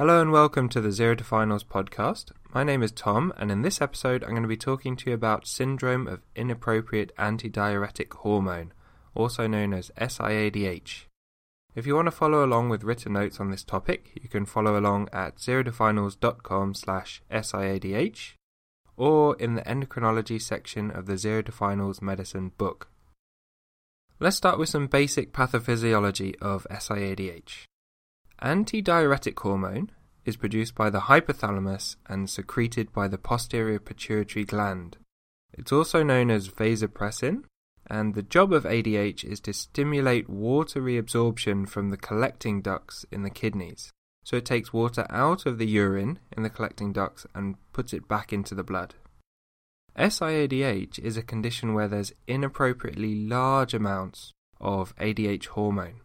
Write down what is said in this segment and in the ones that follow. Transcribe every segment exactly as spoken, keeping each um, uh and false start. Hello and welcome to the Zerotofinals podcast. My name is Tom, and in this episode I'm going to be talking to you about Syndrome of Inappropriate Antidiuretic Hormone, also known as S I A D H. If you want to follow along with written notes on this topic, you can follow along at zerotofinals dot com slash S I A D H or in the endocrinology section of the Zerotofinals Medicine book. Let's start with some basic pathophysiology of S I A D H. Antidiuretic hormone is produced by the hypothalamus and secreted by the posterior pituitary gland. It's also known as vasopressin, and the job of A D H is to stimulate water reabsorption from the collecting ducts in the kidneys. So it takes water out of the urine in the collecting ducts and puts it back into the blood. S I A D H is a condition where there's inappropriately large amounts of A D H hormone,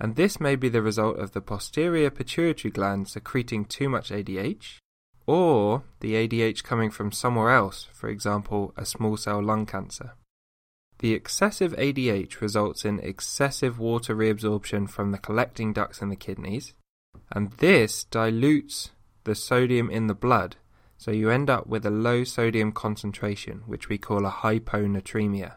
and this may be the result of the posterior pituitary gland secreting too much A D H, or the A D H coming from somewhere else, for example, a small cell lung cancer. The excessive A D H results in excessive water reabsorption from the collecting ducts in the kidneys, and this dilutes the sodium in the blood, so you end up with a low sodium concentration, which we call a hyponatremia.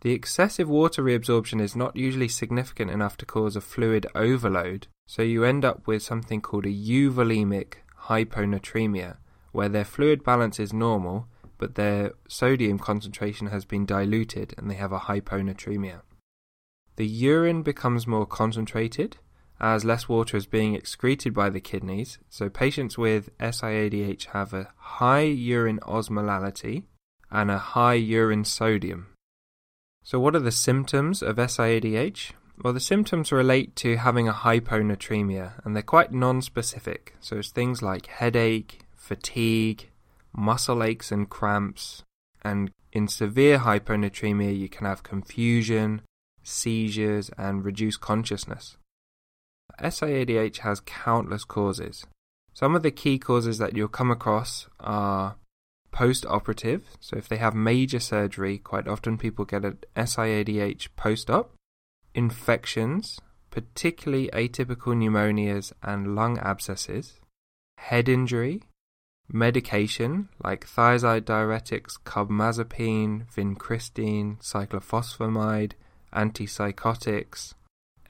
The excessive water reabsorption is not usually significant enough to cause a fluid overload, so you end up with something called a euvolemic hyponatremia, where their fluid balance is normal, but their sodium concentration has been diluted and they have a hyponatremia. The urine becomes more concentrated, as less water is being excreted by the kidneys, so patients with S I A D H have a high urine osmolality and a high urine sodium. So what are the symptoms of S I A D H? Well, the symptoms relate to having a hyponatremia, and they're quite non-specific, so it's things like headache, fatigue, muscle aches and cramps, and in severe hyponatremia you can have confusion, seizures, and reduced consciousness. S I A D H has countless causes. Some of the key causes that you'll come across are post-operative, so if they have major surgery, quite often people get an S I A D H post-op, infections, particularly atypical pneumonias and lung abscesses, head injury, medication like thiazide diuretics, carbamazepine, vincristine, cyclophosphamide, antipsychotics,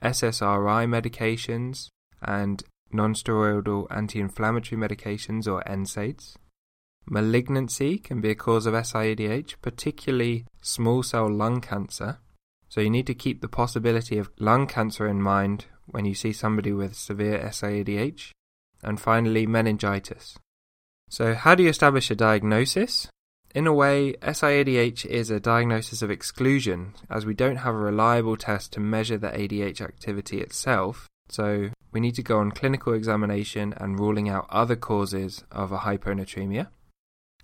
S S R I medications, and nonsteroidal anti-inflammatory medications or N SAIDs. Malignancy can be a cause of S I A D H, particularly small cell lung cancer. So you need to keep the possibility of lung cancer in mind when you see somebody with severe S I A D H. And finally, meningitis. So how do you establish a diagnosis? In a way, S I A D H is a diagnosis of exclusion, as we don't have a reliable test to measure the A D H activity itself, so we need to go on clinical examination and ruling out other causes of a hyponatremia.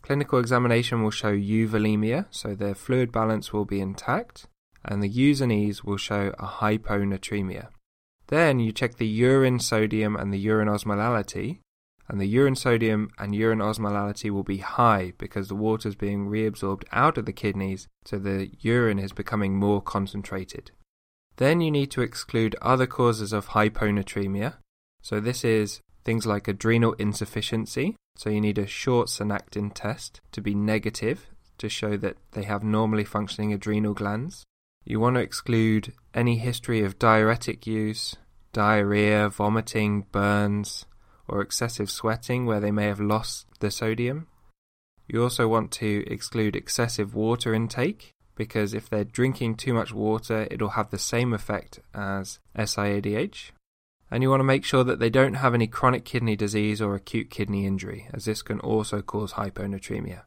Clinical examination will show euvolemia, so their fluid balance will be intact, and the U and Es will show a hyponatremia. Then you check the urine sodium and the urine osmolality, and the urine sodium and urine osmolality will be high because the water is being reabsorbed out of the kidneys, so the urine is becoming more concentrated. Then you need to exclude other causes of hyponatremia. So this is things like adrenal insufficiency, so you need a short synacthen test to be negative to show that they have normally functioning adrenal glands. You want to exclude any history of diuretic use, diarrhea, vomiting, burns, or excessive sweating where they may have lost the sodium. You also want to exclude excessive water intake, because if they're drinking too much water, it'll have the same effect as S I A D H. And you want to make sure that they don't have any chronic kidney disease or acute kidney injury, as this can also cause hyponatremia.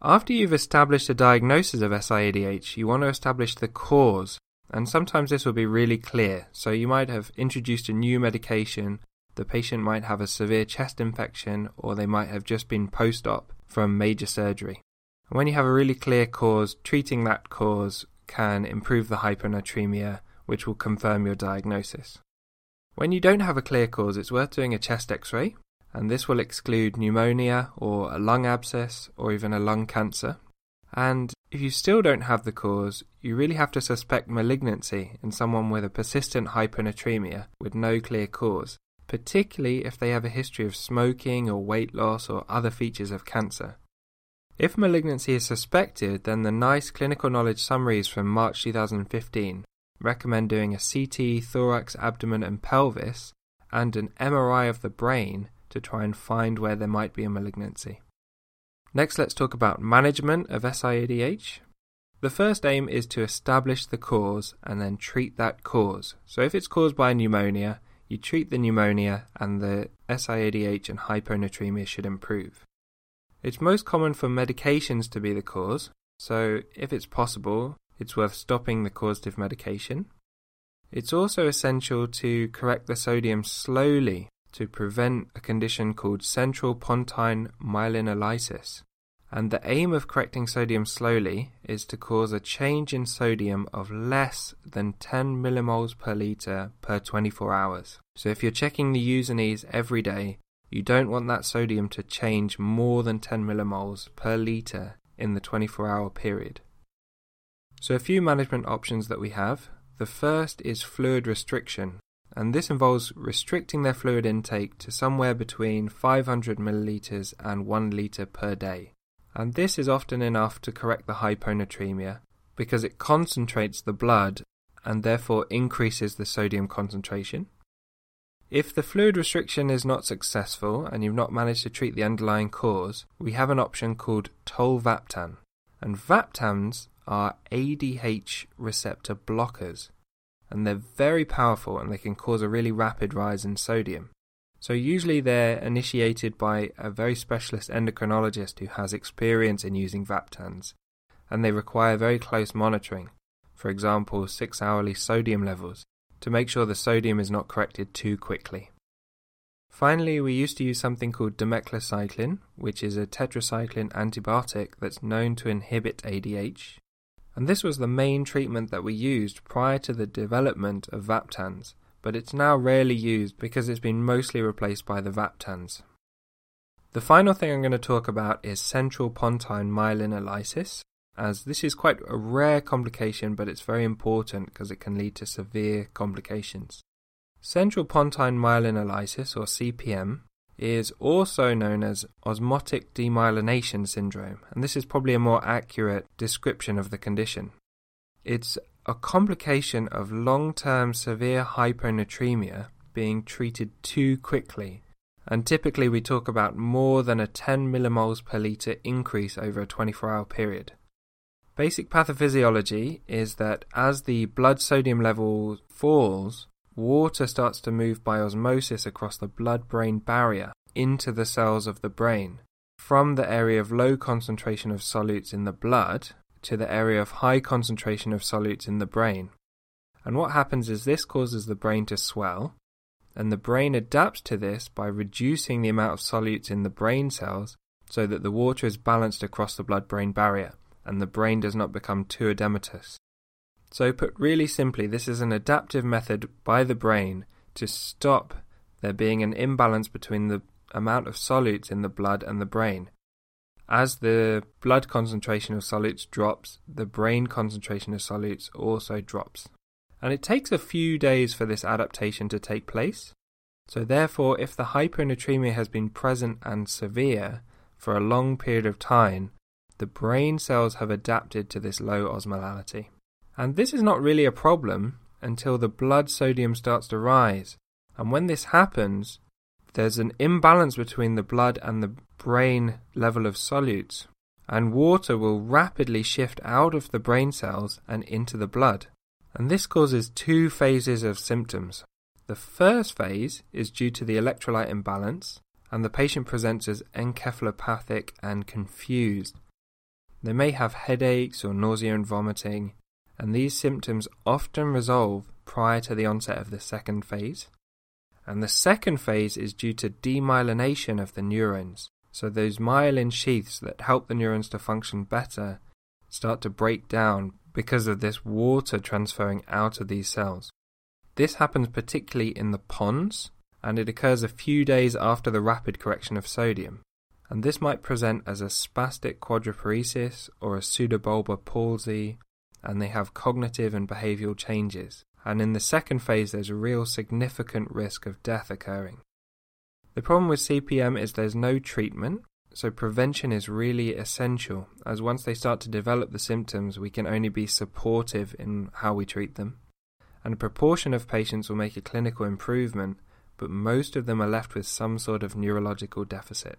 After you've established a diagnosis of S I A D H, you want to establish the cause, and sometimes this will be really clear. So you might have introduced a new medication, the patient might have a severe chest infection, or they might have just been post-op from major surgery. And when you have a really clear cause, treating that cause can improve the hyponatremia, which will confirm your diagnosis. When you don't have a clear cause, it's worth doing a chest x-ray, and this will exclude pneumonia or a lung abscess or even a lung cancer. And if you still don't have the cause, you really have to suspect malignancy in someone with a persistent hyponatremia with no clear cause. particularly if they have a history of smoking or weight loss or other features of cancer. If malignancy is suspected, then the NICE clinical knowledge summaries from March two thousand fifteen recommend doing a C T, thorax, abdomen and pelvis, and an M R I of the brain to try and find where there might be a malignancy. Next, let's talk about management of S I A D H. The first aim is to establish the cause and then treat that cause. So if it's caused by pneumonia, you treat the pneumonia and the S I A D H and hyponatremia should improve. It's most common for medications to be the cause, so if it's possible, it's worth stopping the causative medication. It's also essential to correct the sodium slowly to prevent a condition called central pontine myelinolysis. And the aim of correcting sodium slowly is to cause a change in sodium of less than ten millimoles per litre per twenty-four hours. So if you're checking the U and Es every day, you don't want that sodium to change more than ten millimoles per litre in the twenty-four hour period. So a few management options that we have. The first is fluid restriction, and this involves restricting their fluid intake to somewhere between five hundred millilitres and one litre per day. And this is often enough to correct the hyponatremia because it concentrates the blood and therefore increases the sodium concentration. If the fluid restriction is not successful and you've not managed to treat the underlying cause, we have an option called tolvaptan. And vaptans are A D H receptor blockers, and they're very powerful and they can cause a really rapid rise in sodium. So usually they're initiated by a very specialist endocrinologist who has experience in using vaptans, and they require very close monitoring, for example six hourly sodium levels, to make sure the sodium is not corrected too quickly. Finally, we used to use something called demeclocycline, which is a tetracycline antibiotic that's known to inhibit A D H. And this was the main treatment that we used prior to the development of vaptans, but it's now rarely used because it's been mostly replaced by the vaptans. The final thing I'm going to talk about is central pontine myelinolysis, as this is quite a rare complication, but it's very important because it can lead to severe complications. Central pontine myelinolysis, or C P M, is also known as osmotic demyelination syndrome, and this is probably a more accurate description of the condition. It's a complication of long-term severe hyponatremia being treated too quickly, and typically we talk about more than a ten millimoles per litre increase over a twenty-four hour period. Basic pathophysiology is that as the blood sodium level falls, water starts to move by osmosis across the blood-brain barrier into the cells of the brain, from the area of low concentration of solutes in the blood to the area of high concentration of solutes in the brain. And what happens is this causes the brain to swell, and the brain adapts to this by reducing the amount of solutes in the brain cells so that the water is balanced across the blood-brain barrier, and the brain does not become too edematous. So put really simply, this is an adaptive method by the brain to stop there being an imbalance between the amount of solutes in the blood and the brain. As the blood concentration of solutes drops, the brain concentration of solutes also drops. And it takes a few days for this adaptation to take place. So therefore, if the hyponatremia has been present and severe for a long period of time, the brain cells have adapted to this low osmolality. And this is not really a problem until the blood sodium starts to rise. And when this happens, there's an imbalance between the blood and the brain level of solutes, and water will rapidly shift out of the brain cells and into the blood. And this causes two phases of symptoms. The first phase is due to the electrolyte imbalance, and the patient presents as encephalopathic and confused. They may have headaches or nausea and vomiting, and these symptoms often resolve prior to the onset of the second phase. And the second phase is due to demyelination of the neurons. So those myelin sheaths that help the neurons to function better start to break down because of this water transferring out of these cells. This happens particularly in the pons, and it occurs a few days after the rapid correction of sodium. And this might present as a spastic quadriparesis or a pseudobulbar palsy, and they have cognitive and behavioural changes. and in the second phase there's a real significant risk of death occurring. The problem with C P M is there's no treatment, so prevention is really essential, as once they start to develop the symptoms, we can only be supportive in how we treat them. And a proportion of patients will make a clinical improvement, but most of them are left with some sort of neurological deficit.